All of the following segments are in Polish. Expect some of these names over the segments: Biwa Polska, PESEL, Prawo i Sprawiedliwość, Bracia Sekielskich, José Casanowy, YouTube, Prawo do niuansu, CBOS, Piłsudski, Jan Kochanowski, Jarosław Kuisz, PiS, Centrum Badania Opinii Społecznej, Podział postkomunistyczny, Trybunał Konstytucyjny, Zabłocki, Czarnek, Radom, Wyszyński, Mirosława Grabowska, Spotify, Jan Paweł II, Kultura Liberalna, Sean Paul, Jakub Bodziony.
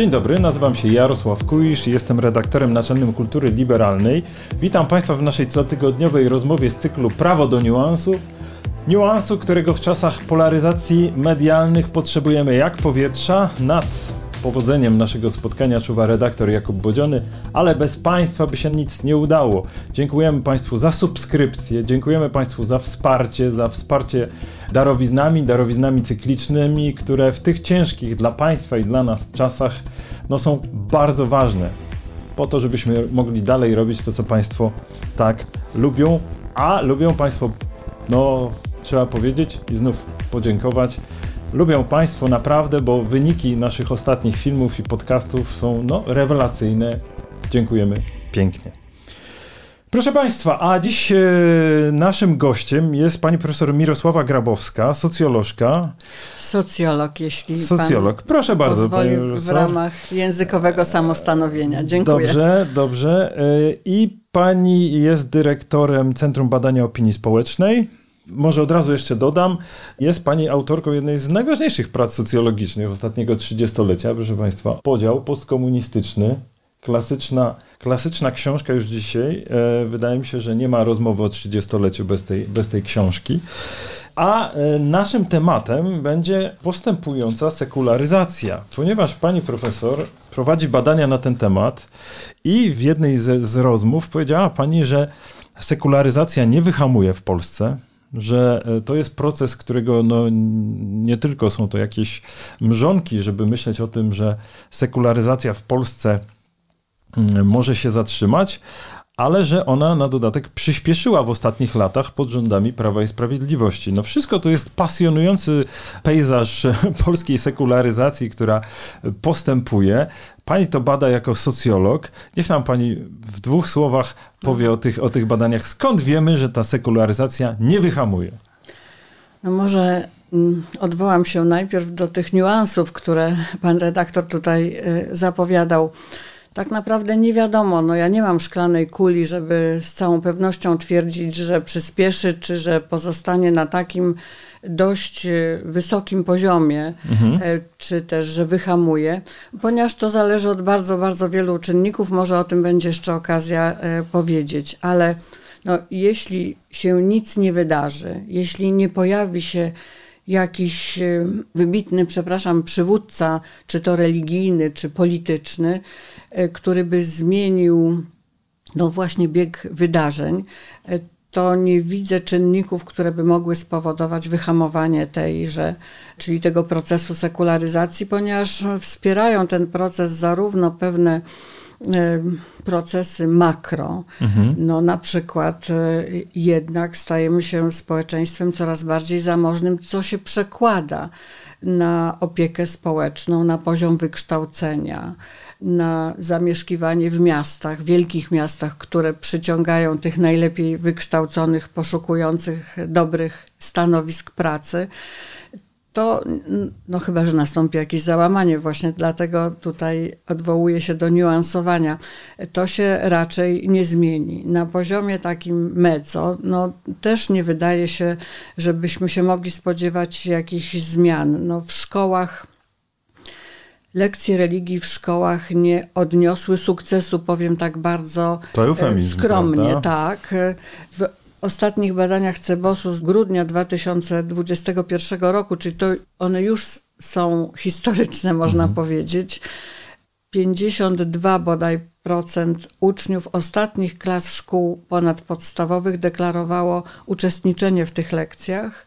Dzień dobry, nazywam się Jarosław Kuisz, jestem redaktorem naczelnym Kultury Liberalnej. Witam Państwa w naszej cotygodniowej rozmowie z cyklu Prawo do niuansu. Niuansu, którego w czasach polaryzacji medialnych potrzebujemy jak powietrza. Nad powodzeniem naszego spotkania czuwa redaktor Jakub Bodziony, ale bez Państwa by się nic nie udało. Dziękujemy Państwu za subskrypcję, dziękujemy Państwu za wsparcie darowiznami cyklicznymi, które w tych ciężkich dla Państwa i dla nas czasach są bardzo ważne, po to, żebyśmy mogli dalej robić to, co Państwo tak lubią, a lubią Państwo, trzeba powiedzieć i znów podziękować. Lubią Państwo naprawdę, bo wyniki naszych ostatnich filmów i podcastów są rewelacyjne. Dziękujemy pięknie. Proszę Państwa, a dziś naszym gościem jest pani profesor Mirosława Grabowska, socjolożka. Socjolog, jeśli Socjolog. Pan proszę bardzo, pani profesor. W ramach językowego samostanowienia. Dziękuję. Dobrze, dobrze. I pani jest dyrektorem Centrum Badania Opinii Społecznej. Może od razu jeszcze dodam, jest pani autorką jednej z najważniejszych prac socjologicznych ostatniego 30-lecia, proszę Państwa. Podział postkomunistyczny, klasyczna książka już dzisiaj. Wydaje mi się, że nie ma rozmowy o 30-leciu bez tej książki. A naszym tematem będzie postępująca sekularyzacja, ponieważ pani profesor prowadzi badania na ten temat i w jednej z rozmów powiedziała pani, że sekularyzacja nie wyhamuje w Polsce, że to jest proces, którego nie tylko są to jakieś mrzonki, żeby myśleć o tym, że sekularyzacja w Polsce może się zatrzymać, ale że ona na dodatek przyspieszyła w ostatnich latach pod rządami Prawa i Sprawiedliwości. Wszystko to jest pasjonujący pejzaż polskiej sekularyzacji, która postępuje. Pani to bada jako socjolog. Niech nam pani w dwóch słowach powie o tych badaniach. Skąd wiemy, że ta sekularyzacja nie wyhamuje? Może odwołam się najpierw do tych niuansów, które pan redaktor tutaj zapowiadał. Tak naprawdę nie wiadomo, ja nie mam szklanej kuli, żeby z całą pewnością twierdzić, że przyspieszy, czy że pozostanie na takim dość wysokim poziomie, czy też, że wyhamuje, ponieważ to zależy od bardzo, bardzo wielu czynników, może o tym będzie jeszcze okazja powiedzieć, ale jeśli się nic nie wydarzy, jeśli nie pojawi się jakiś wybitny, przywódca, czy to religijny, czy polityczny, który by zmienił właśnie bieg wydarzeń, to nie widzę czynników, które by mogły spowodować wyhamowanie czyli tego procesu sekularyzacji, ponieważ wspierają ten proces zarówno pewne procesy makro. Na przykład jednak stajemy się społeczeństwem coraz bardziej zamożnym, co się przekłada na opiekę społeczną, na poziom wykształcenia, na zamieszkiwanie w miastach, wielkich miastach, które przyciągają tych najlepiej wykształconych, poszukujących dobrych stanowisk pracy. To chyba, że nastąpi jakieś załamanie, właśnie dlatego tutaj odwołuję się do niuansowania. To się raczej nie zmieni. Na poziomie takim mezzo, też nie wydaje się, żebyśmy się mogli spodziewać jakichś zmian. W szkołach lekcje religii w szkołach nie odniosły sukcesu, powiem tak bardzo skromnie, prawda? Tak. W ostatnich badaniach CBOS-u z grudnia 2021 roku, czyli to one już są historyczne, można powiedzieć, 52 bodaj procent uczniów ostatnich klas szkół ponadpodstawowych deklarowało uczestniczenie w tych lekcjach.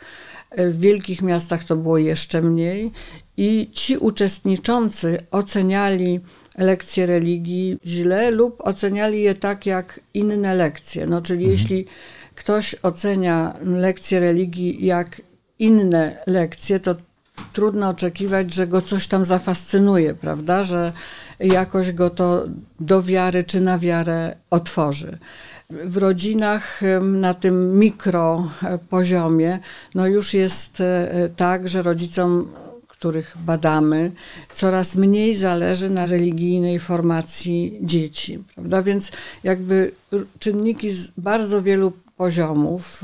W wielkich miastach to było jeszcze mniej i ci uczestniczący oceniali lekcje religii źle lub oceniali je tak jak inne lekcje. Czyli jeśli ktoś ocenia lekcje religii jak inne lekcje, to trudno oczekiwać, że go coś tam zafascynuje, prawda? Że jakoś go to do wiary czy na wiarę otworzy. W rodzinach na tym mikropoziomie już jest tak, że rodzicom, których badamy, coraz mniej zależy na religijnej formacji dzieci, prawda? Więc czynniki z bardzo wielu poziomów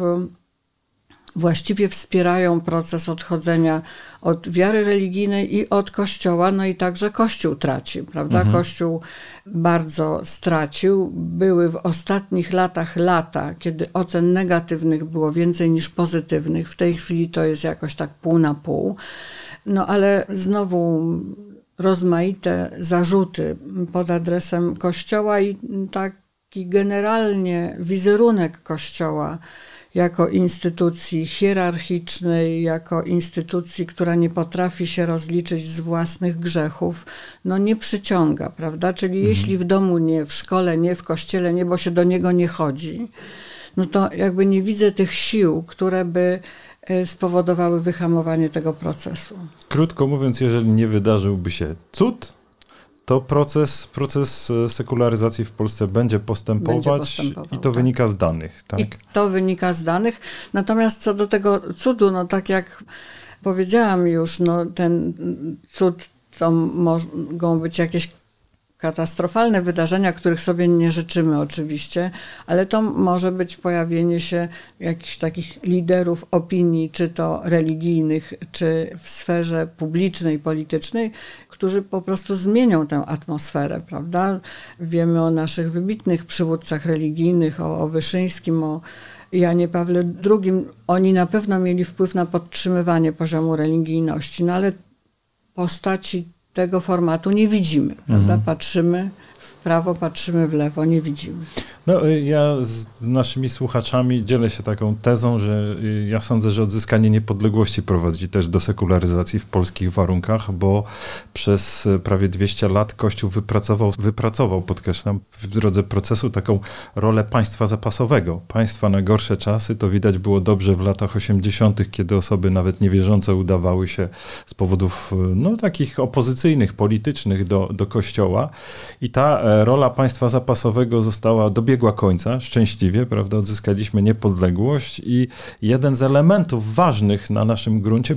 właściwie wspierają proces odchodzenia od wiary religijnej i od Kościoła, no i także Kościół traci, prawda? Mhm. Kościół bardzo stracił. Były w ostatnich latach lata, kiedy ocen negatywnych było więcej niż pozytywnych. W tej chwili to jest jakoś tak pół na pół. No ale znowu rozmaite zarzuty pod adresem Kościoła i taki generalnie wizerunek Kościoła jako instytucji hierarchicznej, jako instytucji, która nie potrafi się rozliczyć z własnych grzechów, no nie przyciąga, prawda? Czyli jeśli w domu nie, w szkole nie, w kościele nie, bo się do niego nie chodzi, no to jakby nie widzę tych sił, które by spowodowały wyhamowanie tego procesu. Krótko mówiąc, jeżeli nie wydarzyłby się cud, to proces sekularyzacji w Polsce będzie postępował i to wynika z danych. Tak? I to wynika z danych. Natomiast co do tego cudu, no tak jak powiedziałam już, no ten cud to mogą być jakieś katastrofalne wydarzenia, których sobie nie życzymy oczywiście, ale to może być pojawienie się jakichś takich liderów opinii, czy to religijnych, czy w sferze publicznej, politycznej, którzy po prostu zmienią tę atmosferę, prawda? Wiemy o naszych wybitnych przywódcach religijnych, o Wyszyńskim, o Janie Pawle II. Oni na pewno mieli wpływ na podtrzymywanie poziomu religijności, no ale postaci tego formatu nie widzimy, prawda? Patrzymy w prawo, patrzymy w lewo, nie widzimy. No, ja z naszymi słuchaczami dzielę się taką tezą, że ja sądzę, że odzyskanie niepodległości prowadzi też do sekularyzacji w polskich warunkach, bo przez prawie 200 lat Kościół wypracował, podkreślam, w drodze procesu taką rolę państwa zapasowego. Państwa na gorsze czasy, to widać było dobrze w latach 80., kiedy osoby nawet niewierzące udawały się z powodów no, takich opozycyjnych, politycznych do Kościoła. I ta rola państwa zapasowego dobiegła końca, szczęśliwie, prawda, odzyskaliśmy niepodległość i jeden z elementów ważnych na naszym gruncie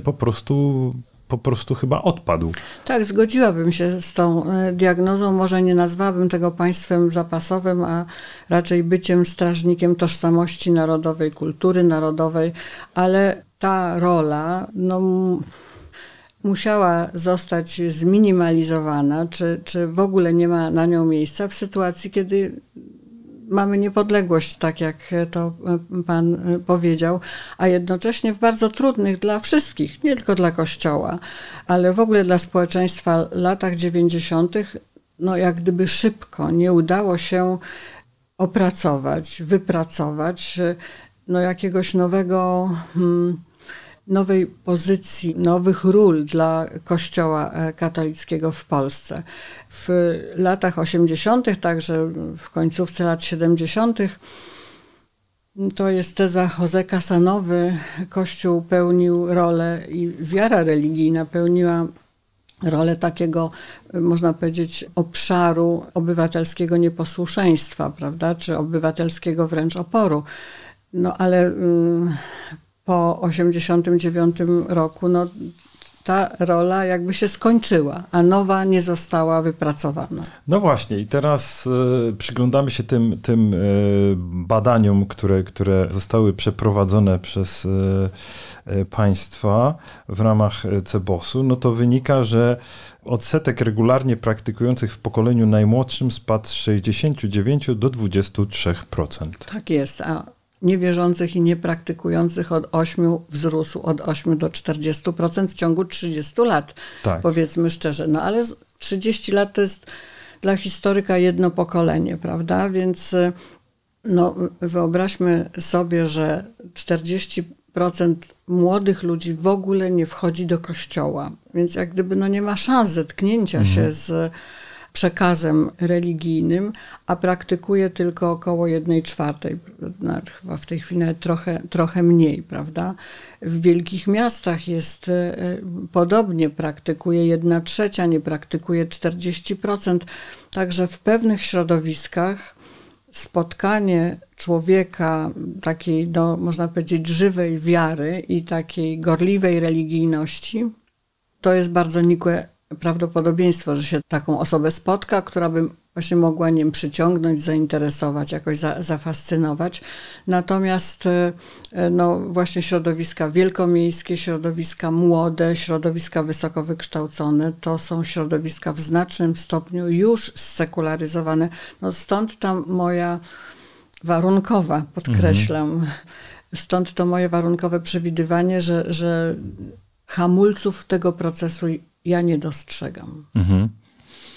po prostu chyba odpadł. Tak, zgodziłabym się z tą diagnozą. Może nie nazwałabym tego państwem zapasowym, a raczej byciem strażnikiem tożsamości narodowej, kultury narodowej, ale ta rola, no, musiała zostać zminimalizowana, czy w ogóle nie ma na nią miejsca w sytuacji, kiedy mamy niepodległość, tak jak to pan powiedział, a jednocześnie w bardzo trudnych dla wszystkich, nie tylko dla Kościoła, ale w ogóle dla społeczeństwa latach 90., no jak gdyby szybko nie udało się wypracować no jakiegoś nowego... nowej pozycji, nowych ról dla Kościoła katolickiego w Polsce. W latach 80., także w końcówce lat 70., to jest teza José Casanowy, Kościół pełnił rolę i wiara religijna pełniła rolę takiego, można powiedzieć, obszaru obywatelskiego nieposłuszeństwa, prawda, czy obywatelskiego wręcz oporu. No ale... po 89 roku no, ta rola jakby się skończyła, a nowa nie została wypracowana. No właśnie i teraz przyglądamy się tym badaniom, które zostały przeprowadzone przez państwa w ramach CBOS-u. No to wynika, że odsetek regularnie praktykujących w pokoleniu najmłodszym spadł z 69 do 23%. Tak jest, a niewierzących i niepraktykujących od 8 wzrósł od 8 do 40% w ciągu 30 lat, tak. Powiedzmy szczerze. No ale 30 lat to jest dla historyka jedno pokolenie, prawda? Więc no, wyobraźmy sobie, że 40% młodych ludzi w ogóle nie wchodzi do kościoła. Więc jak gdyby no, nie ma szans zetknięcia się z przekazem religijnym, a praktykuje tylko około 1/4, chyba w tej chwili trochę mniej, prawda? W wielkich miastach jest podobnie, praktykuje 1/3, nie praktykuje 40%. Także w pewnych środowiskach spotkanie człowieka takiej, no, można powiedzieć, żywej wiary i takiej gorliwej religijności to jest bardzo nikłe prawdopodobieństwo, że się taką osobę spotka, która by właśnie mogła nim przyciągnąć, zainteresować, jakoś zafascynować. Natomiast no, właśnie środowiska wielkomiejskie, środowiska młode, środowiska wysoko wykształcone, to są środowiska w znacznym stopniu już sekularyzowane. No, stąd ta moja warunkowa, podkreślam, stąd to moje warunkowe przewidywanie, że hamulców tego procesu ja nie dostrzegam.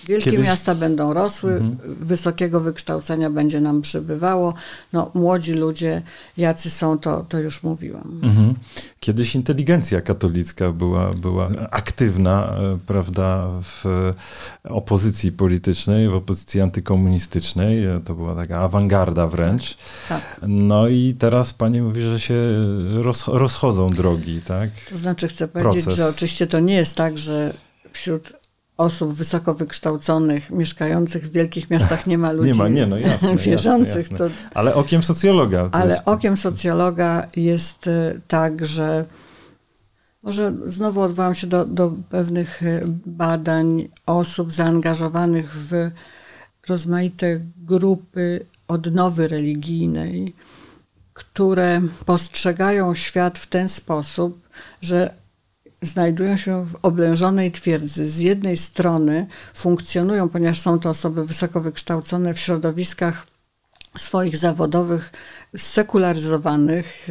Wielkie miasta będą rosły, wysokiego wykształcenia będzie nam przybywało. No, młodzi ludzie, jacy są, to już mówiłam. Kiedyś inteligencja katolicka była aktywna, prawda, w opozycji politycznej, w opozycji antykomunistycznej. To była taka awangarda wręcz. Tak. No i teraz pani mówi, że się rozchodzą drogi, tak? To znaczy chcę powiedzieć, że oczywiście to nie jest tak, że wśród osób wysoko wykształconych, mieszkających w wielkich miastach nie ma ludzi wierzących. Jasne. To... Ale okiem socjologa. Okiem socjologa jest tak, że może znowu odwołam się do pewnych badań osób zaangażowanych w rozmaite grupy odnowy religijnej, które postrzegają świat w ten sposób, że znajdują się w oblężonej twierdzy. Z jednej strony funkcjonują, ponieważ są to osoby wysoko wykształcone, w środowiskach swoich zawodowych, sekularyzowanych.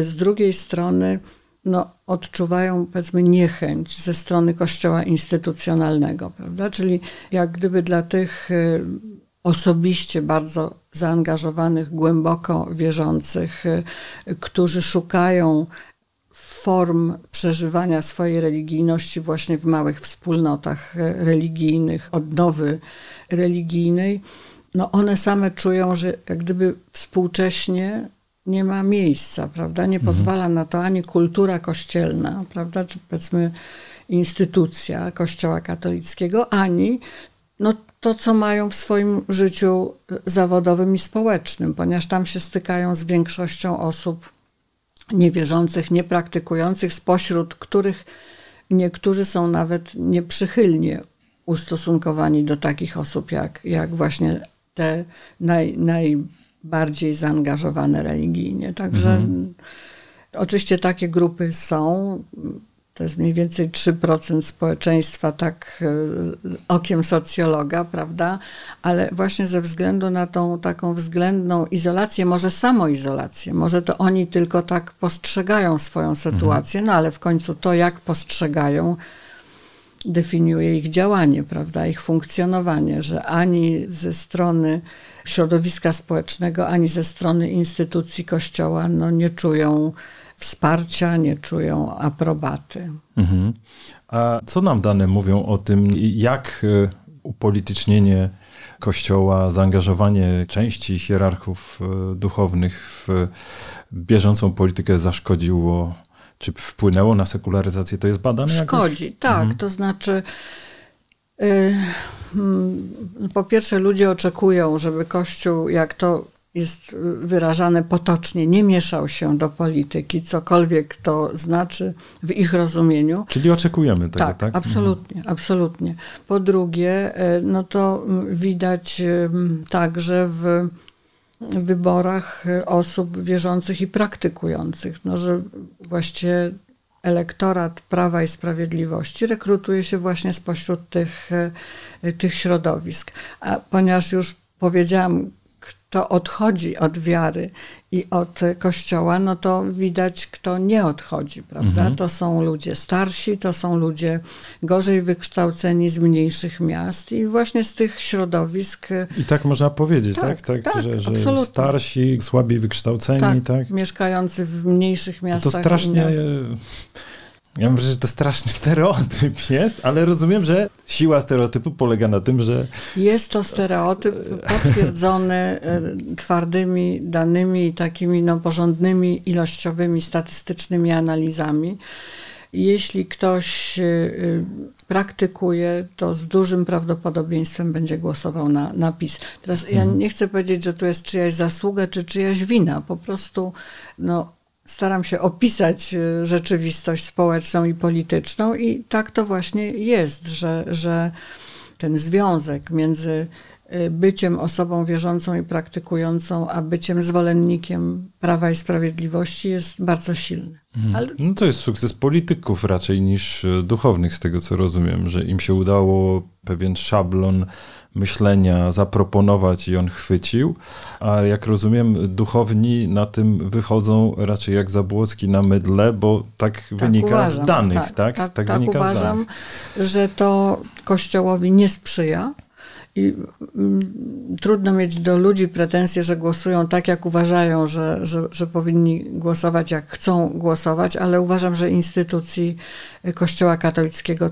Z drugiej strony no, odczuwają, powiedzmy, niechęć ze strony kościoła instytucjonalnego, prawda? Czyli jak gdyby dla tych osobiście bardzo zaangażowanych, głęboko wierzących, którzy szukają form przeżywania swojej religijności właśnie w małych wspólnotach religijnych, odnowy religijnej, no one same czują, że jak gdyby współcześnie nie ma miejsca, prawda? Nie pozwala na to ani kultura kościelna, prawda? Czy powiedzmy instytucja Kościoła katolickiego, ani no, to, co mają w swoim życiu zawodowym i społecznym, ponieważ tam się stykają z większością osób niewierzących, niepraktykujących, spośród których niektórzy są nawet nieprzychylnie ustosunkowani do takich osób, jak właśnie te najbardziej zaangażowane religijnie. Także oczywiście takie grupy są. To jest mniej więcej 3% społeczeństwa, tak okiem socjologa, prawda? Ale właśnie ze względu na tą taką względną izolację, może samoizolację, może to oni tylko tak postrzegają swoją sytuację, no ale w końcu to, jak postrzegają, definiuje ich działanie, prawda? Ich funkcjonowanie, że ani ze strony środowiska społecznego, ani ze strony instytucji Kościoła no, nie czują wsparcia, nie czują aprobaty. A co nam dane mówią o tym, jak upolitycznienie Kościoła, zaangażowanie części hierarchów duchownych w bieżącą politykę zaszkodziło, czy wpłynęło na sekularyzację? To jest badane jakoś? Szkodzi, tak. To znaczy... po pierwsze, ludzie oczekują, żeby Kościół, jak to jest wyrażane potocznie, nie mieszał się do polityki, cokolwiek to znaczy w ich rozumieniu. Czyli oczekujemy tego, tak? Tak, absolutnie, absolutnie. Po drugie, no to widać także w wyborach osób wierzących i praktykujących, no że właściwie elektorat Prawa i Sprawiedliwości rekrutuje się właśnie spośród tych środowisk. A ponieważ już powiedziałam, kto odchodzi od wiary i od Kościoła, no to widać, kto nie odchodzi, prawda? To są ludzie starsi, to są ludzie gorzej wykształceni z mniejszych miast i właśnie z tych środowisk... I tak można powiedzieć, tak że starsi, słabiej wykształceni, tak? Mieszkający w mniejszych miastach. To strasznie... Ja myślę, że to straszny stereotyp jest, ale rozumiem, że siła stereotypu polega na tym, że... Jest to stereotyp potwierdzony twardymi danymi i takimi no, porządnymi, ilościowymi, statystycznymi analizami. Jeśli ktoś praktykuje, to z dużym prawdopodobieństwem będzie głosował na PiS. Teraz ja nie chcę powiedzieć, że tu jest czyjaś zasługa, czy czyjaś wina. Po prostu... no. Staram się opisać rzeczywistość społeczną i polityczną i tak to właśnie jest, że ten związek między byciem osobą wierzącą i praktykującą, a byciem zwolennikiem Prawa i Sprawiedliwości jest bardzo silny. Ale... No to jest sukces polityków raczej niż duchownych, z tego co rozumiem, że im się udało pewien szablon myślenia zaproponować i on chwycił, a jak rozumiem duchowni na tym wychodzą raczej jak Zabłocki na mydle, bo tak wynika uważam, z danych. Tak wynika uważam, z danych. Że to Kościołowi nie sprzyja. I trudno mieć do ludzi pretensje, że głosują tak, jak uważają, że powinni głosować, jak chcą głosować, ale uważam, że instytucji Kościoła katolickiego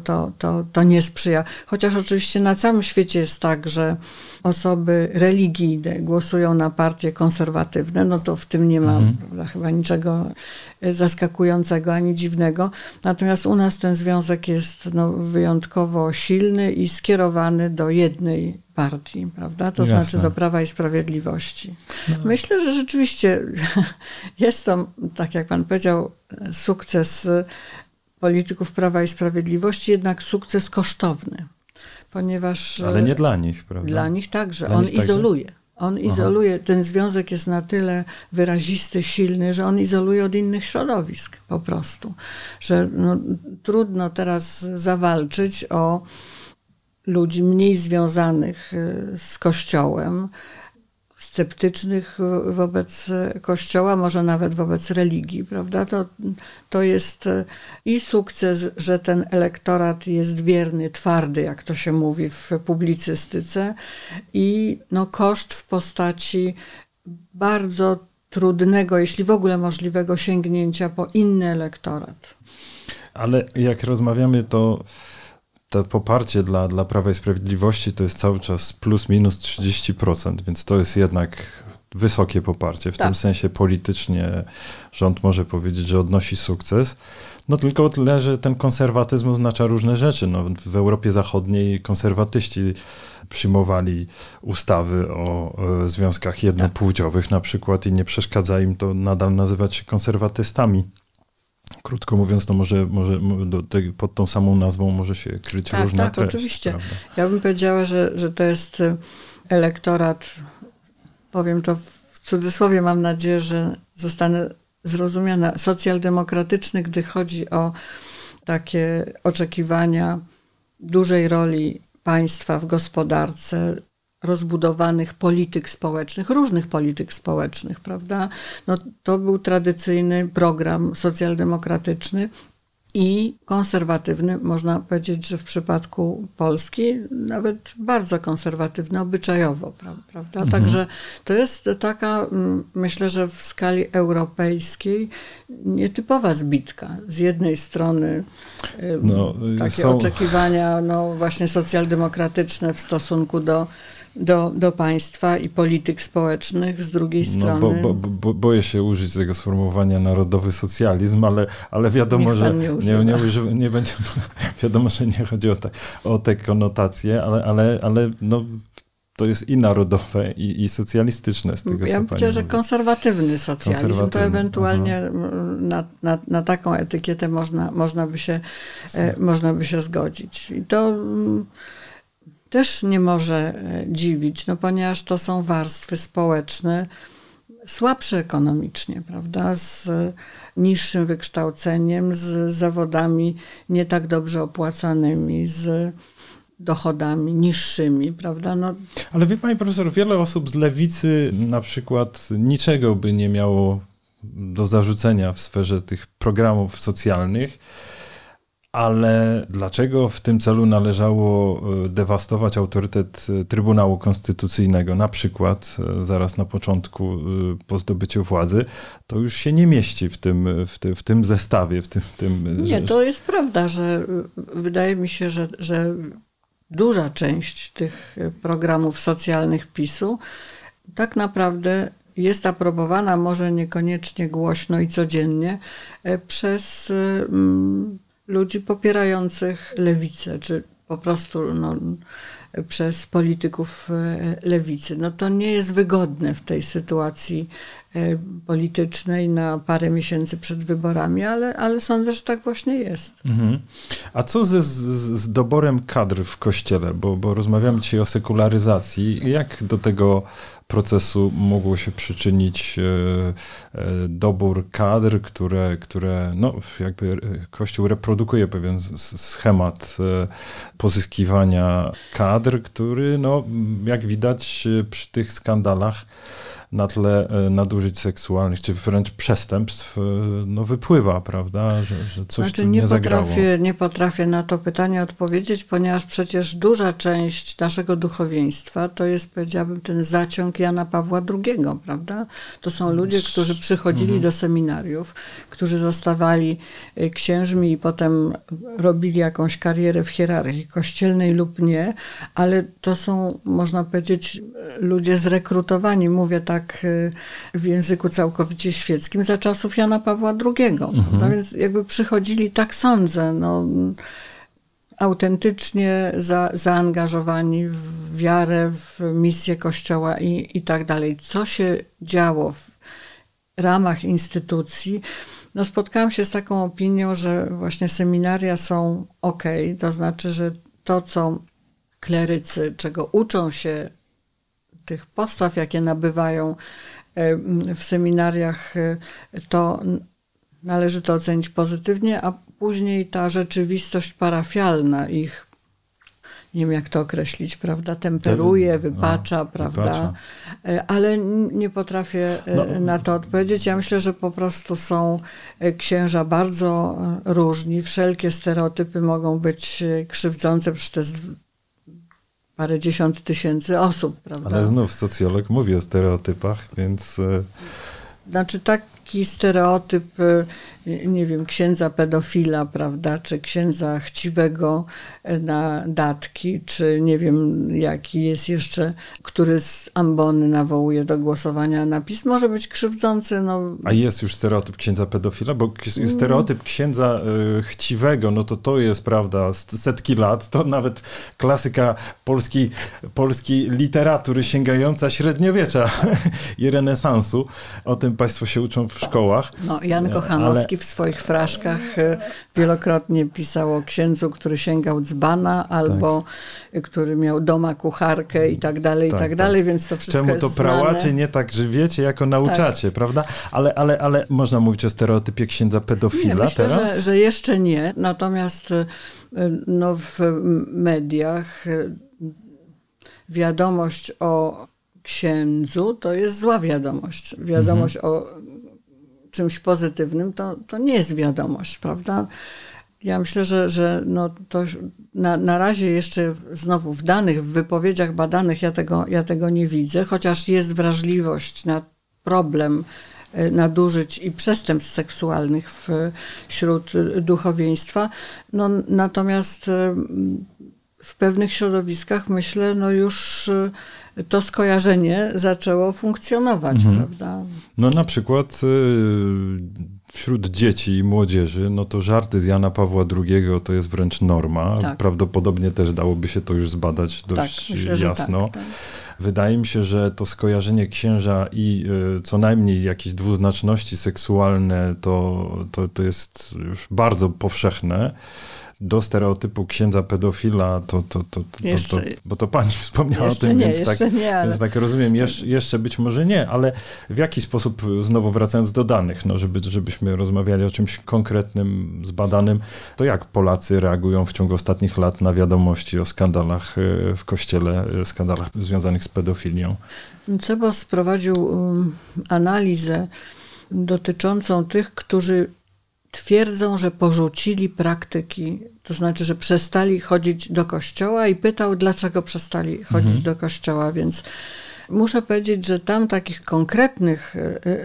to nie sprzyja. Chociaż oczywiście na całym świecie jest tak, że osoby religijne głosują na partie konserwatywne, no to w tym nie ma chyba niczego zaskakującego ani dziwnego. Natomiast u nas ten związek jest wyjątkowo silny i skierowany do jednej partii, prawda? To Jasne. Znaczy do Prawa i Sprawiedliwości. No. Myślę, że rzeczywiście jest to, tak jak pan powiedział, sukces polityków Prawa i Sprawiedliwości, jednak sukces kosztowny. Ponieważ... Ale nie dla nich, prawda? Dla nich także. Dla on nich izoluje. Także? On izoluje, ten związek jest na tyle wyrazisty, silny, że on izoluje od innych środowisk po prostu. Że trudno teraz zawalczyć o ludzi mniej związanych z Kościołem, sceptycznych wobec Kościoła, może nawet wobec religii, prawda? To jest i sukces, że ten elektorat jest wierny, twardy, jak to się mówi w publicystyce, i koszt w postaci bardzo trudnego, jeśli w ogóle możliwego, sięgnięcia po inny elektorat. Ale jak rozmawiamy, to poparcie dla Prawa i Sprawiedliwości to jest cały czas plus minus 30%, więc to jest jednak wysokie poparcie. W tym sensie politycznie rząd może powiedzieć, że odnosi sukces. No tylko o tyle, że ten konserwatyzm oznacza różne rzeczy. W Europie Zachodniej konserwatyści przyjmowali ustawy o związkach jednopłciowych na przykład i nie przeszkadza im to nadal nazywać się konserwatystami. Krótko mówiąc, to może pod tą samą nazwą może się kryć różna treść. Tak, oczywiście. Prawda? Ja bym powiedziała, że to jest elektorat, powiem to w cudzysłowie, mam nadzieję, że zostanę zrozumiana, socjaldemokratyczny, gdy chodzi o takie oczekiwania dużej roli państwa w gospodarce, rozbudowanych polityk społecznych, różnych polityk społecznych, prawda? To był tradycyjny program socjaldemokratyczny i konserwatywny, można powiedzieć, że w przypadku Polski nawet bardzo konserwatywny, obyczajowo, prawda? Mhm. Także to jest taka, myślę, że w skali europejskiej nietypowa zbitka. Z jednej strony takie oczekiwania właśnie socjaldemokratyczne w stosunku do państwa i polityk społecznych, z drugiej strony... Boję się użyć tego sformułowania narodowy socjalizm, ale wiadomo, że nie będzie, wiadomo, że nie chodzi o te konotacje, ale to jest i narodowe, i socjalistyczne, z tego, co pani mówi. Ja myślę, że konserwatywny socjalizm. To ewentualnie na taką etykietę można by się zgodzić. I to... też nie może dziwić, ponieważ to są warstwy społeczne słabsze ekonomicznie, prawda, z niższym wykształceniem, z zawodami nie tak dobrze opłacanymi, z dochodami niższymi, prawda? Ale wie pani profesor, wiele osób z lewicy na przykład niczego by nie miało do zarzucenia w sferze tych programów socjalnych. Ale dlaczego w tym celu należało dewastować autorytet Trybunału Konstytucyjnego, na przykład zaraz na początku po zdobyciu władzy, to już się nie mieści w tym zestawie. Nie, to jest prawda, że wydaje mi się, że duża część tych programów socjalnych PiS-u tak naprawdę jest aprobowana, może niekoniecznie głośno i codziennie, przez... ludzi popierających lewicę, czy po prostu przez polityków lewicy. To nie jest wygodne w tej sytuacji politycznej na parę miesięcy przed wyborami, ale sądzę, że tak właśnie jest. Mhm. A co z doborem kadr w Kościele? Bo rozmawiamy dzisiaj o sekularyzacji. Jak do tego procesu mogło się przyczynić dobór kadr, które no, jakby Kościół reprodukuje pewien schemat pozyskiwania kadr, który no, jak widać przy tych skandalach na tle nadużyć seksualnych, czy wręcz przestępstw, no wypływa, prawda, że coś tu nie zagrało. Nie potrafię na to pytanie odpowiedzieć, ponieważ przecież duża część naszego duchowieństwa to jest, powiedziałabym, ten zaciąg Jana Pawła II, prawda? To są ludzie, którzy przychodzili do seminariów, którzy zostawali księżmi i potem robili jakąś karierę w hierarchii kościelnej lub nie, ale to są, można powiedzieć, ludzie zrekrutowani, mówię tak w języku całkowicie świeckim, za czasów Jana Pawła II. No więc jakby przychodzili, tak sądzę, no, autentycznie zaangażowani w wiarę, w misję Kościoła i tak dalej. Co się działo w ramach instytucji? No, spotkałam się z taką opinią, że właśnie seminaria są okej, to znaczy, że to, co klerycy, czego uczą się, tych postaw, jakie nabywają w seminariach, to należy to ocenić pozytywnie, a później ta rzeczywistość parafialna ich, nie wiem jak to określić, prawda, temperuje, wypacza, prawda, ale nie potrafię na to odpowiedzieć. Ja myślę, że po prostu są księża bardzo różni, wszelkie stereotypy mogą być krzywdzące, przecież to jest parę dziesiąt tysięcy osób, prawda? Ale znów socjolog mówi o stereotypach, więc... Znaczy taki stereotyp, nie wiem, księdza pedofila, prawda, czy księdza chciwego na datki, czy nie wiem jaki jest jeszcze, który z ambony nawołuje do głosowania na PiS, może być krzywdzący. No. A jest już stereotyp księdza pedofila? Bo stereotyp księdza chciwego, no to jest, prawda, setki lat, to nawet klasyka polskiej literatury sięgająca średniowiecza i renesansu. O tym państwo się uczą w szkołach. No, Jan Kochanowski w swoich fraszkach wielokrotnie pisał o księdzu, który sięgał dzbana, albo który miał doma kucharkę i tak dalej, i tak dalej, więc to wszystko jest znane. Czemu to prałacie nie tak żywiecie, jako nauczacie, prawda? Ale można mówić o stereotypie księdza pedofila myślę, teraz? Że jeszcze nie, natomiast no, w mediach wiadomość o księdzu to jest zła wiadomość. Wiadomość o czymś pozytywnym to nie jest wiadomość, prawda? Ja myślę, że no to na razie jeszcze znowu w danych, w wypowiedziach badanych ja tego nie widzę, chociaż jest wrażliwość na problem nadużyć i przestępstw seksualnych wśród duchowieństwa. No, natomiast w pewnych środowiskach, myślę, no już to skojarzenie zaczęło funkcjonować, prawda? No na przykład wśród dzieci i młodzieży, no to żarty z Jana Pawła II to jest wręcz norma. Tak. Prawdopodobnie też dałoby się to już zbadać dość jasno. Że tak. Wydaje mi się, że to skojarzenie księża i co najmniej jakieś dwuznaczności seksualne to jest już bardzo powszechne. Do stereotypu księdza pedofila, bo to pani wspomniała o tym, więc tak rozumiem, jeszcze być może nie, ale w jaki sposób, znowu wracając do danych, no żebyśmy rozmawiali o czymś konkretnym, zbadanym, to jak Polacy reagują w ciągu ostatnich lat na wiadomości o skandalach w Kościele, skandalach związanych z pedofilią? CBOS prowadził analizę dotyczącą tych, którzy twierdzą, że porzucili praktyki, to znaczy, że przestali chodzić do kościoła i pytał, dlaczego przestali chodzić do kościoła, więc muszę powiedzieć, że tam takich konkretnych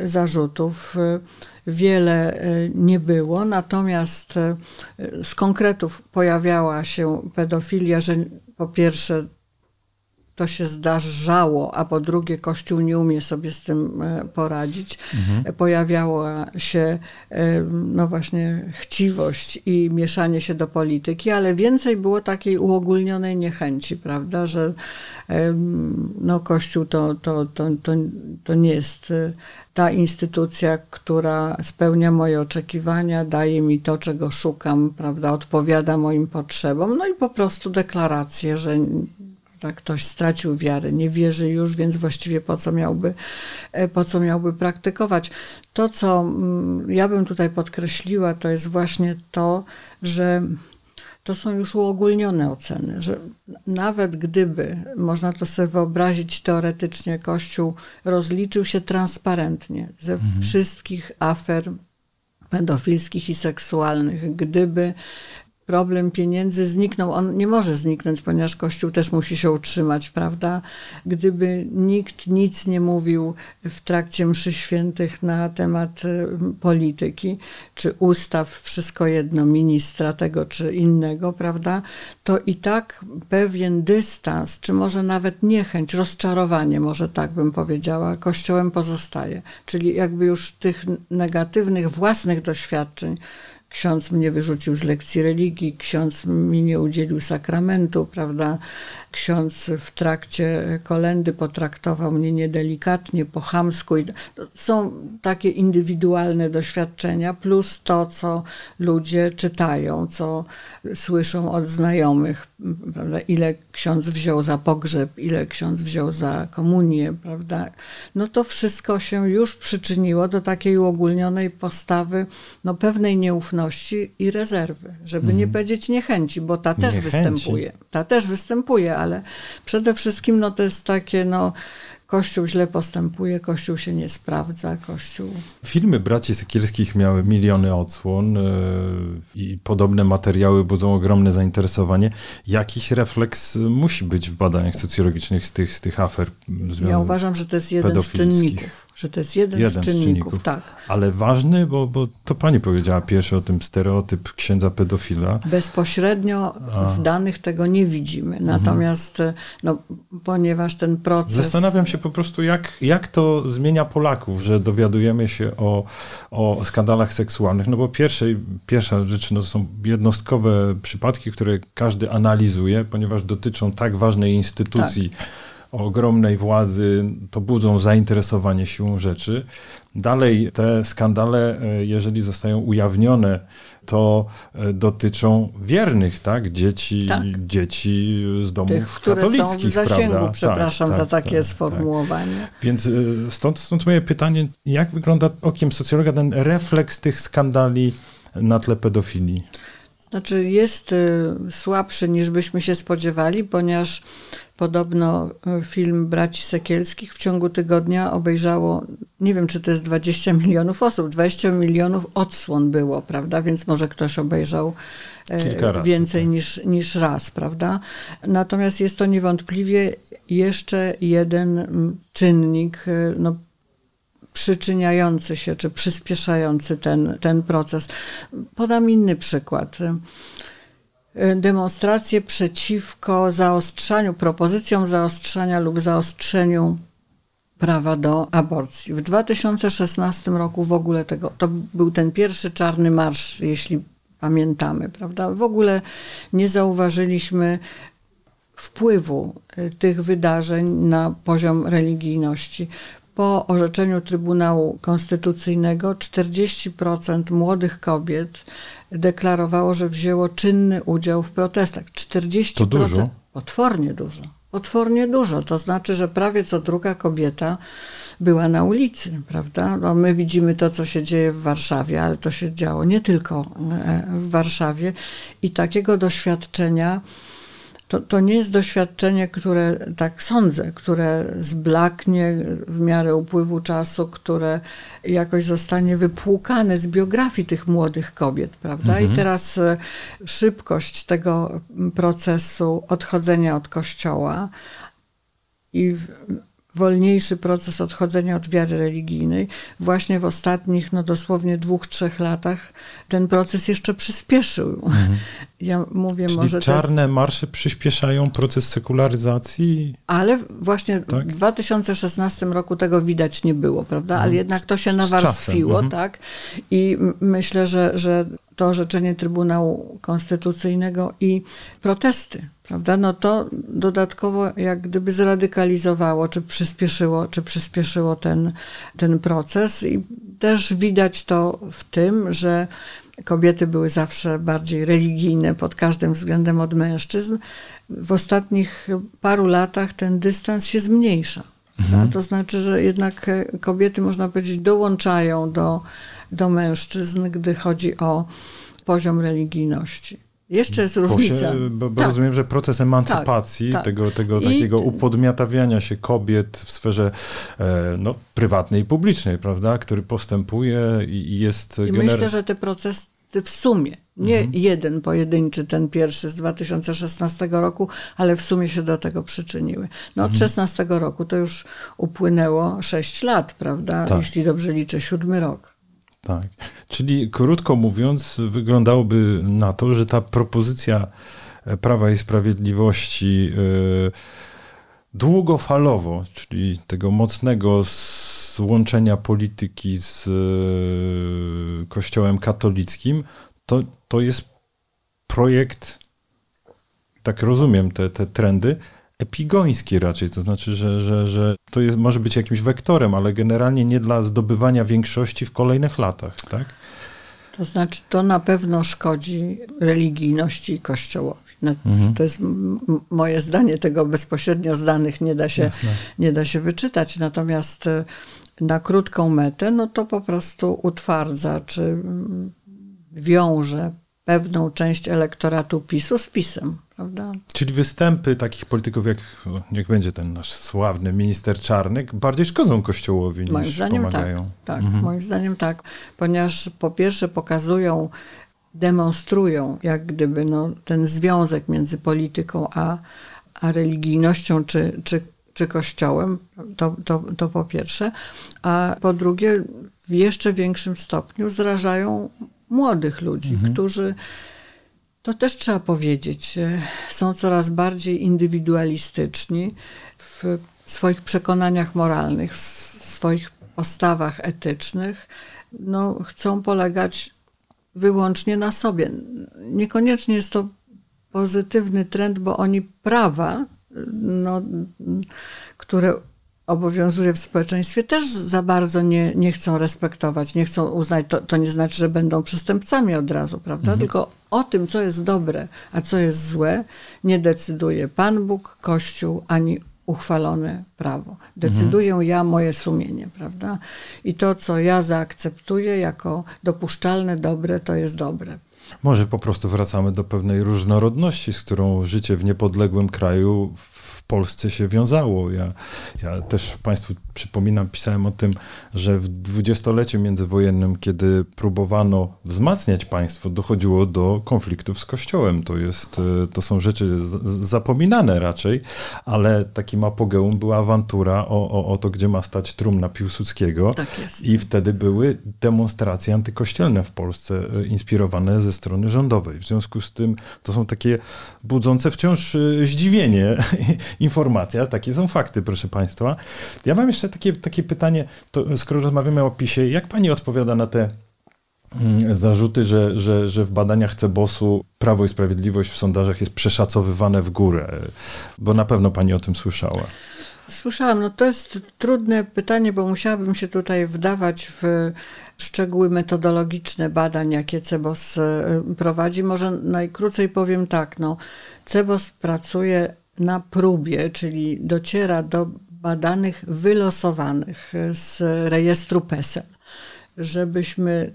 zarzutów wiele nie było, natomiast z konkretów pojawiała się pedofilia, że po pierwsze to się zdarzało, a po drugie Kościół nie umie sobie z tym poradzić. Mhm. Pojawiała się no właśnie chciwość i mieszanie się do polityki, ale więcej było takiej uogólnionej niechęci, prawda, że no Kościół to nie jest ta instytucja, która spełnia moje oczekiwania, daje mi to, czego szukam, prawda, odpowiada moim potrzebom, no i po prostu deklaracje, że tak, ktoś stracił wiarę, nie wierzy już, więc właściwie po co miałby praktykować. To, co ja bym tutaj podkreśliła, to jest właśnie to, że to są już uogólnione oceny, że nawet gdyby, można to sobie wyobrazić teoretycznie, Kościół rozliczył się transparentnie ze wszystkich afer pedofilskich i seksualnych, gdyby problem pieniędzy zniknął, on nie może zniknąć, ponieważ Kościół też musi się utrzymać, prawda? Gdyby nikt nic nie mówił w trakcie mszy świętych na temat polityki, czy ustaw, wszystko jedno, ministra tego czy innego, prawda? To i tak pewien dystans, czy może nawet niechęć, rozczarowanie, może tak bym powiedziała, Kościołem pozostaje. Czyli jakby już tych negatywnych, własnych doświadczeń, ksiądz mnie wyrzucił z lekcji religii, ksiądz mi nie udzielił sakramentu, prawda? Ksiądz w trakcie kolendy potraktował mnie niedelikatnie, po chamsku. Są takie indywidualne doświadczenia, plus to, co ludzie czytają, co słyszą od znajomych, prawda? Ile ksiądz wziął za pogrzeb, ile ksiądz wziął za komunię, prawda? No to wszystko się już przyczyniło do takiej uogólnionej postawy, no pewnej nieufności i rezerwy, żeby nie powiedzieć niechęci, bo ta też występuje. Ta też występuje, ale przede wszystkim no, to jest takie, no, Kościół źle postępuje, Kościół się nie sprawdza, Kościół... Filmy braci Sekielskich miały miliony odsłon i podobne materiały budzą ogromne zainteresowanie. Jakiś refleks musi być w badaniach socjologicznych z tych afer pedofilskich. Ja uważam, że to jest jeden z czynników. Że to jest jeden z czynników, tak. Ale ważny, bo to pani powiedziała pierwszy o tym, stereotyp księdza pedofila. Bezpośrednio w danych tego nie widzimy. Natomiast, no, ponieważ ten proces... Zastanawiam się po prostu, jak to zmienia Polaków, że dowiadujemy się o skandalach seksualnych. No bo pierwsza rzecz, no, są jednostkowe przypadki, które każdy analizuje, ponieważ dotyczą tak ważnej instytucji, tak, o ogromnej władzy, to budzą zainteresowanie siłą rzeczy. Dalej te skandale, jeżeli zostają ujawnione, to dotyczą wiernych, tak? Dzieci z domów katolickich, które są w zasięgu, prawda? przepraszam za takie sformułowanie. Tak. Więc stąd moje pytanie, jak wygląda okiem socjologa ten refleks tych skandali na tle pedofilii? Znaczy jest słabszy niż byśmy się spodziewali, ponieważ podobno film braci Sekielskich w ciągu tygodnia obejrzało, nie wiem czy to jest 20 milionów osób, 20 milionów odsłon było, prawda? Więc może ktoś obejrzał więcej niż raz, prawda? Natomiast jest to niewątpliwie jeszcze jeden czynnik, no, przyczyniający się, czy przyspieszający ten proces. Podam inny przykład. Demonstracje przeciwko zaostrzaniu, propozycjom zaostrzania lub zaostrzeniu prawa do aborcji. W 2016 roku w ogóle to był ten pierwszy czarny marsz, jeśli pamiętamy, prawda? W ogóle nie zauważyliśmy wpływu tych wydarzeń na poziom religijności. Po orzeczeniu Trybunału Konstytucyjnego 40% młodych kobiet deklarowało, że wzięło czynny udział w protestach. 40%. To dużo? Potwornie dużo. Potwornie dużo. To znaczy, że prawie co druga kobieta była na ulicy, prawda? No my widzimy to, co się dzieje w Warszawie, ale to się działo nie tylko w Warszawie. I takiego doświadczenia... To nie jest doświadczenie, które, tak sądzę, które zblaknie w miarę upływu czasu, które jakoś zostanie wypłukane z biografii tych młodych kobiet, prawda? I teraz szybkość tego procesu odchodzenia od Kościoła i wolniejszy proces odchodzenia od wiary religijnej. Właśnie w ostatnich, dosłownie 2-3 latach ten proces jeszcze przyspieszył. Mhm. Ja mówię, czyli może czarne marsze przyspieszają proces sekularyzacji? Ale właśnie tak? W 2016 roku tego widać nie było, prawda? Ale jednak to się nawarstwiło, mhm. tak? I myślę, że to orzeczenie Trybunału Konstytucyjnego i protesty, prawda? No to dodatkowo jak gdyby zradykalizowało, czy przyspieszyło ten proces. I też widać to w tym, że kobiety były zawsze bardziej religijne pod każdym względem od mężczyzn. W ostatnich paru latach ten dystans się zmniejsza. Mhm. To znaczy, że jednak kobiety, można powiedzieć, dołączają do mężczyzn, gdy chodzi o poziom religijności. Jeszcze jest różnica. Bo rozumiem, że proces emancypacji, tego takiego upodmiotawiania się kobiet w sferze prywatnej i publicznej, prawda, który postępuje i jest... I myślę, że te procesy w sumie, nie mhm. jeden pojedynczy, ten pierwszy z 2016 roku, ale w sumie się do tego przyczyniły. No od 16 roku to już upłynęło 6 lat, prawda, tak. Jeśli dobrze liczę, 7 rok. Tak. Czyli krótko mówiąc, wyglądałoby na to, że ta propozycja Prawa i Sprawiedliwości długofalowo, czyli tego mocnego złączenia polityki z Kościołem katolickim, to jest projekt, tak rozumiem te trendy, epigoński raczej, to znaczy, że to jest, może być jakimś wektorem, ale generalnie nie dla zdobywania większości w kolejnych latach, tak? To znaczy, to na pewno szkodzi religijności i Kościołowi. To jest moje zdanie, tego bezpośrednio z danych nie da się wyczytać, natomiast na krótką metę, to po prostu utwardza, czy wiąże pewną część elektoratu PiS-u z PiS-em. Prawda? Czyli występy takich polityków, jak niech będzie ten nasz sławny minister Czarnek, bardziej szkodzą Kościołowi niż pomagają. Moim zdaniem tak, ponieważ po pierwsze pokazują, demonstrują jak gdyby ten związek między polityką a religijnością czy Kościołem, to po pierwsze, a po drugie w jeszcze większym stopniu zrażają młodych ludzi, którzy... To też trzeba powiedzieć, są coraz bardziej indywidualistyczni w swoich przekonaniach moralnych, w swoich postawach etycznych. Chcą polegać wyłącznie na sobie. Niekoniecznie jest to pozytywny trend, bo oni prawa, które obowiązuje w społeczeństwie, też za bardzo nie chcą respektować, nie chcą uznać, to nie znaczy, że będą przestępcami od razu, prawda? Tylko o tym, co jest dobre, a co jest złe, nie decyduje Pan Bóg, Kościół, ani uchwalone prawo. Decyduję ja, moje sumienie, prawda? I to, co ja zaakceptuję jako dopuszczalne dobre, to jest dobre. Może po prostu wracamy do pewnej różnorodności, z którą życie w niepodległym kraju w Polsce się wiązało. Ja też Państwu przypominam, pisałem o tym, że w dwudziestoleciu międzywojennym, kiedy próbowano wzmacniać państwo, dochodziło do konfliktów z Kościołem. To są rzeczy zapominane raczej, ale takim apogeum była awantura o to, gdzie ma stać trumna Piłsudskiego. Tak jest. I wtedy były demonstracje antykościelne w Polsce, inspirowane ze strony rządowej. W związku z tym to są takie budzące wciąż zdziwienie informacja, takie są fakty, proszę Państwa. Ja mam jeszcze takie pytanie, to skoro rozmawiamy o PiS-ie, jak Pani odpowiada na te zarzuty, że w badaniach CBOS-u Prawo i Sprawiedliwość w sondażach jest przeszacowywane w górę? Bo na pewno Pani o tym słyszała. Słyszałam. To jest trudne pytanie, bo musiałabym się tutaj wdawać w szczegóły metodologiczne badań, jakie CBOS prowadzi. Może najkrócej powiem tak, CBOS pracuje na próbie, czyli dociera do badanych wylosowanych z rejestru PESEL. Żebyśmy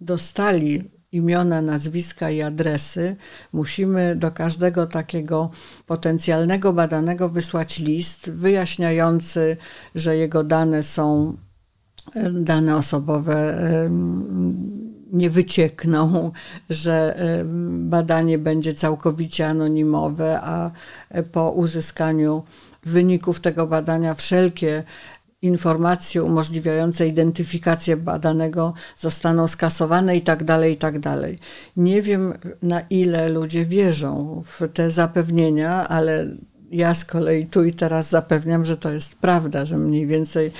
dostali imiona, nazwiska i adresy, musimy do każdego takiego potencjalnego badanego wysłać list wyjaśniający, że jego dane są, dane osobowe nie wyciekną, że badanie będzie całkowicie anonimowe, a po uzyskaniu wyników tego badania wszelkie informacje umożliwiające identyfikację badanego zostaną skasowane itd., itd. Nie wiem, na ile ludzie wierzą w te zapewnienia, ale ja z kolei tu i teraz zapewniam, że to jest prawda, że mniej więcej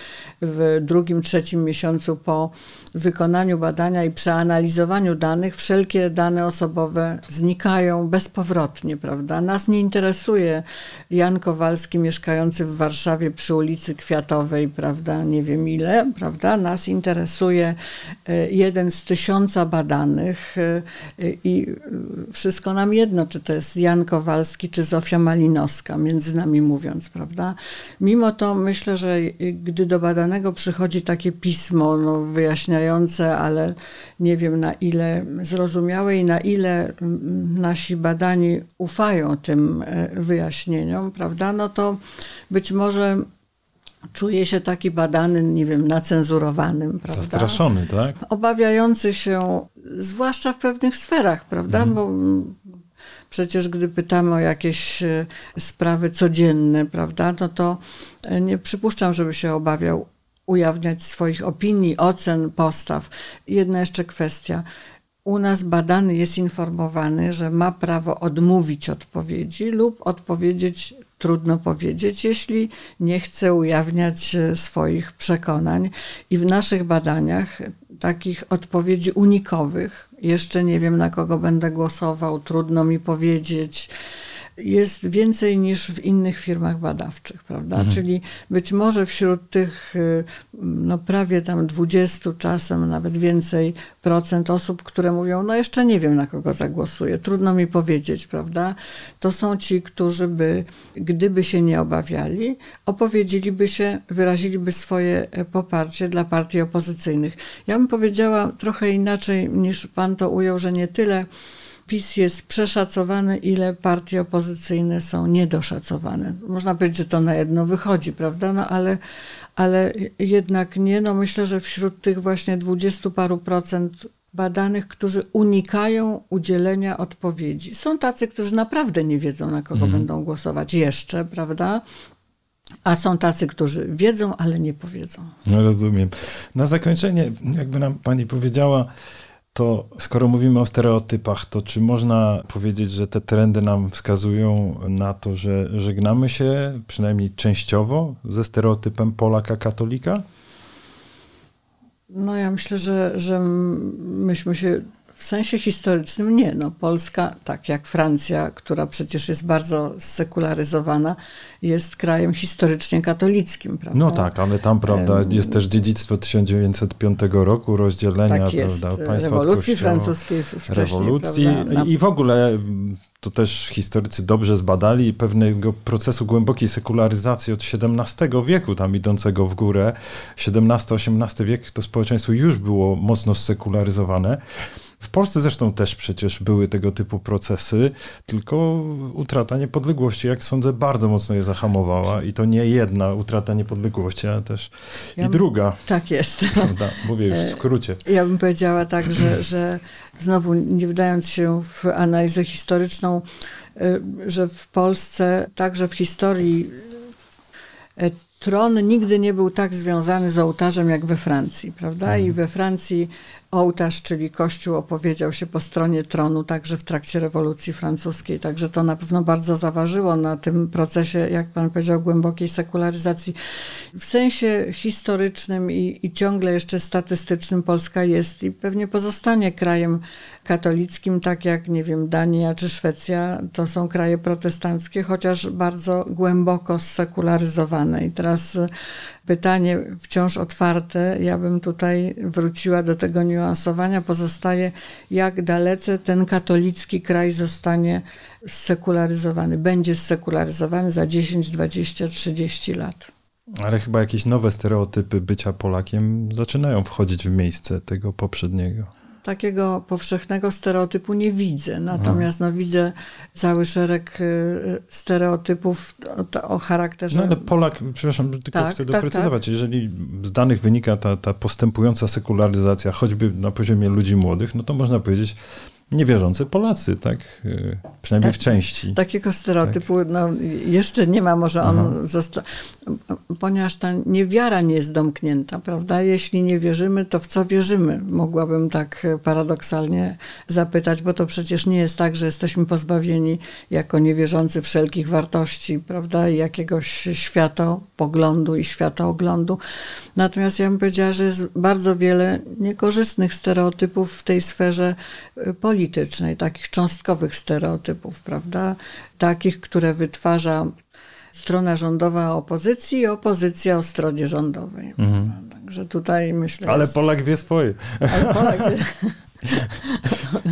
w drugim, trzecim miesiącu po wykonaniu badania i przeanalizowaniu danych wszelkie dane osobowe znikają bezpowrotnie, prawda? Nas nie interesuje Jan Kowalski mieszkający w Warszawie przy ulicy Kwiatowej, prawda? Nie wiem ile, prawda? Nas interesuje jeden z 1000 badanych i wszystko nam jedno, czy to jest Jan Kowalski, czy Zofia Malinowska, między nami mówiąc, prawda? Mimo to myślę, że gdy do badanego przychodzi takie pismo, no, wyjaśniające, ale nie wiem na ile zrozumiałe i na ile nasi badani ufają tym wyjaśnieniom, prawda? No to być może czuje się taki badany, nie wiem, nacenzurowanym, prawda? Zastraszony, tak? Obawiający się, zwłaszcza w pewnych sferach, prawda? Bo przecież gdy pytamy o jakieś sprawy codzienne, prawda, no to nie przypuszczam, żeby się obawiał ujawniać swoich opinii, ocen, postaw. Jedna jeszcze kwestia. U nas badany jest informowany, że ma prawo odmówić odpowiedzi lub odpowiedzieć trudno powiedzieć, jeśli nie chce ujawniać swoich przekonań. I w naszych badaniach takich odpowiedzi unikowych, jeszcze nie wiem na kogo będę głosował, trudno mi powiedzieć, jest więcej niż w innych firmach badawczych, prawda? Czyli być może wśród tych no, prawie tam 20, czasem nawet więcej procent osób, które mówią, no jeszcze nie wiem na kogo zagłosuję, trudno mi powiedzieć, prawda? To są ci, którzy by, gdyby się nie obawiali, opowiedzieliby się, wyraziliby swoje poparcie dla partii opozycyjnych. Ja bym powiedziała trochę inaczej niż pan to ujął, że nie tyle PiS jest przeszacowany, ile partie opozycyjne są niedoszacowane. Można powiedzieć, że to na jedno wychodzi, prawda? No ale jednak nie. No myślę, że wśród tych właśnie 20 paru procent badanych, którzy unikają udzielenia odpowiedzi. Są tacy, którzy naprawdę nie wiedzą, na kogo będą głosować jeszcze, prawda? A są tacy, którzy wiedzą, ale nie powiedzą. No rozumiem. Na zakończenie, jakby nam pani powiedziała, to skoro mówimy o stereotypach, to czy można powiedzieć, że te trendy nam wskazują na to, że żegnamy się przynajmniej częściowo ze stereotypem Polaka-katolika? No ja myślę, że myśmy się w sensie historycznym nie. No Polska, tak jak Francja, która przecież jest bardzo sekularyzowana, jest krajem historycznie katolickim, prawda? No tak, ale tam, prawda, jest też dziedzictwo 1905 roku, rozdzielenia, tak jest, prawda, państwa od Kościoła, rewolucji francuskiej wcześniej, rewolucji, prawda? I w ogóle to też historycy dobrze zbadali pewnego procesu głębokiej sekularyzacji od XVII wieku, tam idącego w górę. XVII-XVIII wiek to społeczeństwo już było mocno sekularyzowane. W Polsce zresztą też przecież były tego typu procesy, tylko utrata niepodległości, jak sądzę, bardzo mocno je zahamowała i to nie jedna utrata niepodległości, ale też i druga. Tak jest. Prawda? Mówię już w skrócie. Ja bym powiedziała tak, że znowu nie wdając się w analizę historyczną, że w Polsce, także w historii tron nigdy nie był tak związany z ołtarzem jak we Francji, prawda? I we Francji ołtarz, czyli Kościół, opowiedział się po stronie tronu także w trakcie rewolucji francuskiej. Także to na pewno bardzo zaważyło na tym procesie, jak pan powiedział, głębokiej sekularyzacji. W sensie historycznym i ciągle jeszcze statystycznym Polska jest i pewnie pozostanie krajem katolickim, tak jak, nie wiem, Dania czy Szwecja. To są kraje protestanckie, chociaż bardzo głęboko sekularyzowane. I teraz pytanie wciąż otwarte. Ja bym tutaj wróciła do tego niuansowania. Pozostaje, jak dalece ten katolicki kraj zostanie sekularyzowany. Będzie sekularyzowany za 10, 20, 30 lat. Ale chyba jakieś nowe stereotypy bycia Polakiem zaczynają wchodzić w miejsce tego poprzedniego. Takiego powszechnego stereotypu nie widzę. Natomiast no, widzę cały szereg stereotypów o charakterze... No ale Polak, przepraszam, tylko chcę doprecyzować. Tak. Jeżeli z danych wynika ta postępująca sekularyzacja, choćby na poziomie ludzi młodych, no to można powiedzieć, niewierzący Polacy, tak? Przynajmniej tak, w części. Takiego stereotypu, tak. No, jeszcze nie ma, może on został, ponieważ ta niewiara nie jest domknięta, prawda? Jeśli nie wierzymy, to w co wierzymy? Mogłabym tak paradoksalnie zapytać, bo to przecież nie jest tak, że jesteśmy pozbawieni jako niewierzący wszelkich wartości, prawda? I jakiegoś światopoglądu i światooglądu. Natomiast ja bym powiedziała, że jest bardzo wiele niekorzystnych stereotypów w tej sferze politycznej, takich cząstkowych stereotypów, prawda? Takich, które wytwarza strona rządowa opozycji i opozycja o stronie rządowej. Mhm. Także tutaj myślę... Ale jest... Polak wie swoje. Ale Polak wie...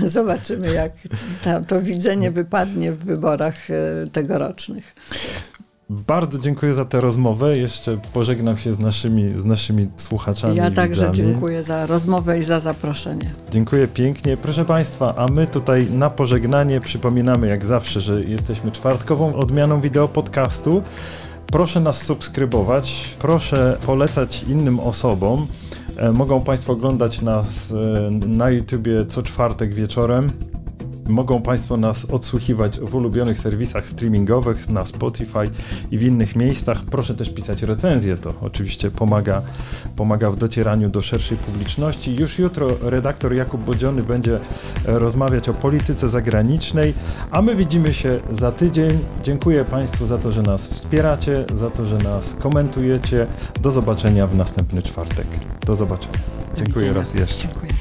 Zobaczymy, jak to widzenie wypadnie w wyborach tegorocznych. Bardzo dziękuję za tę rozmowę. Jeszcze pożegnam się z naszymi słuchaczami. Ja także dziękuję za rozmowę i za zaproszenie. Dziękuję pięknie. Proszę Państwa, a my tutaj na pożegnanie przypominamy jak zawsze, że jesteśmy czwartkową odmianą wideo podcastu. Proszę nas subskrybować, proszę polecać innym osobom. Mogą Państwo oglądać nas na YouTubie co czwartek wieczorem. Mogą Państwo nas odsłuchiwać w ulubionych serwisach streamingowych, na Spotify i w innych miejscach. Proszę też pisać recenzje, to oczywiście pomaga w docieraniu do szerszej publiczności. Już jutro redaktor Jakub Bodziony będzie rozmawiać o polityce zagranicznej, a my widzimy się za tydzień. Dziękuję Państwu za to, że nas wspieracie, za to, że nas komentujecie. Do zobaczenia w następny czwartek. Do zobaczenia. Dziękuję raz jeszcze. Dziękuję.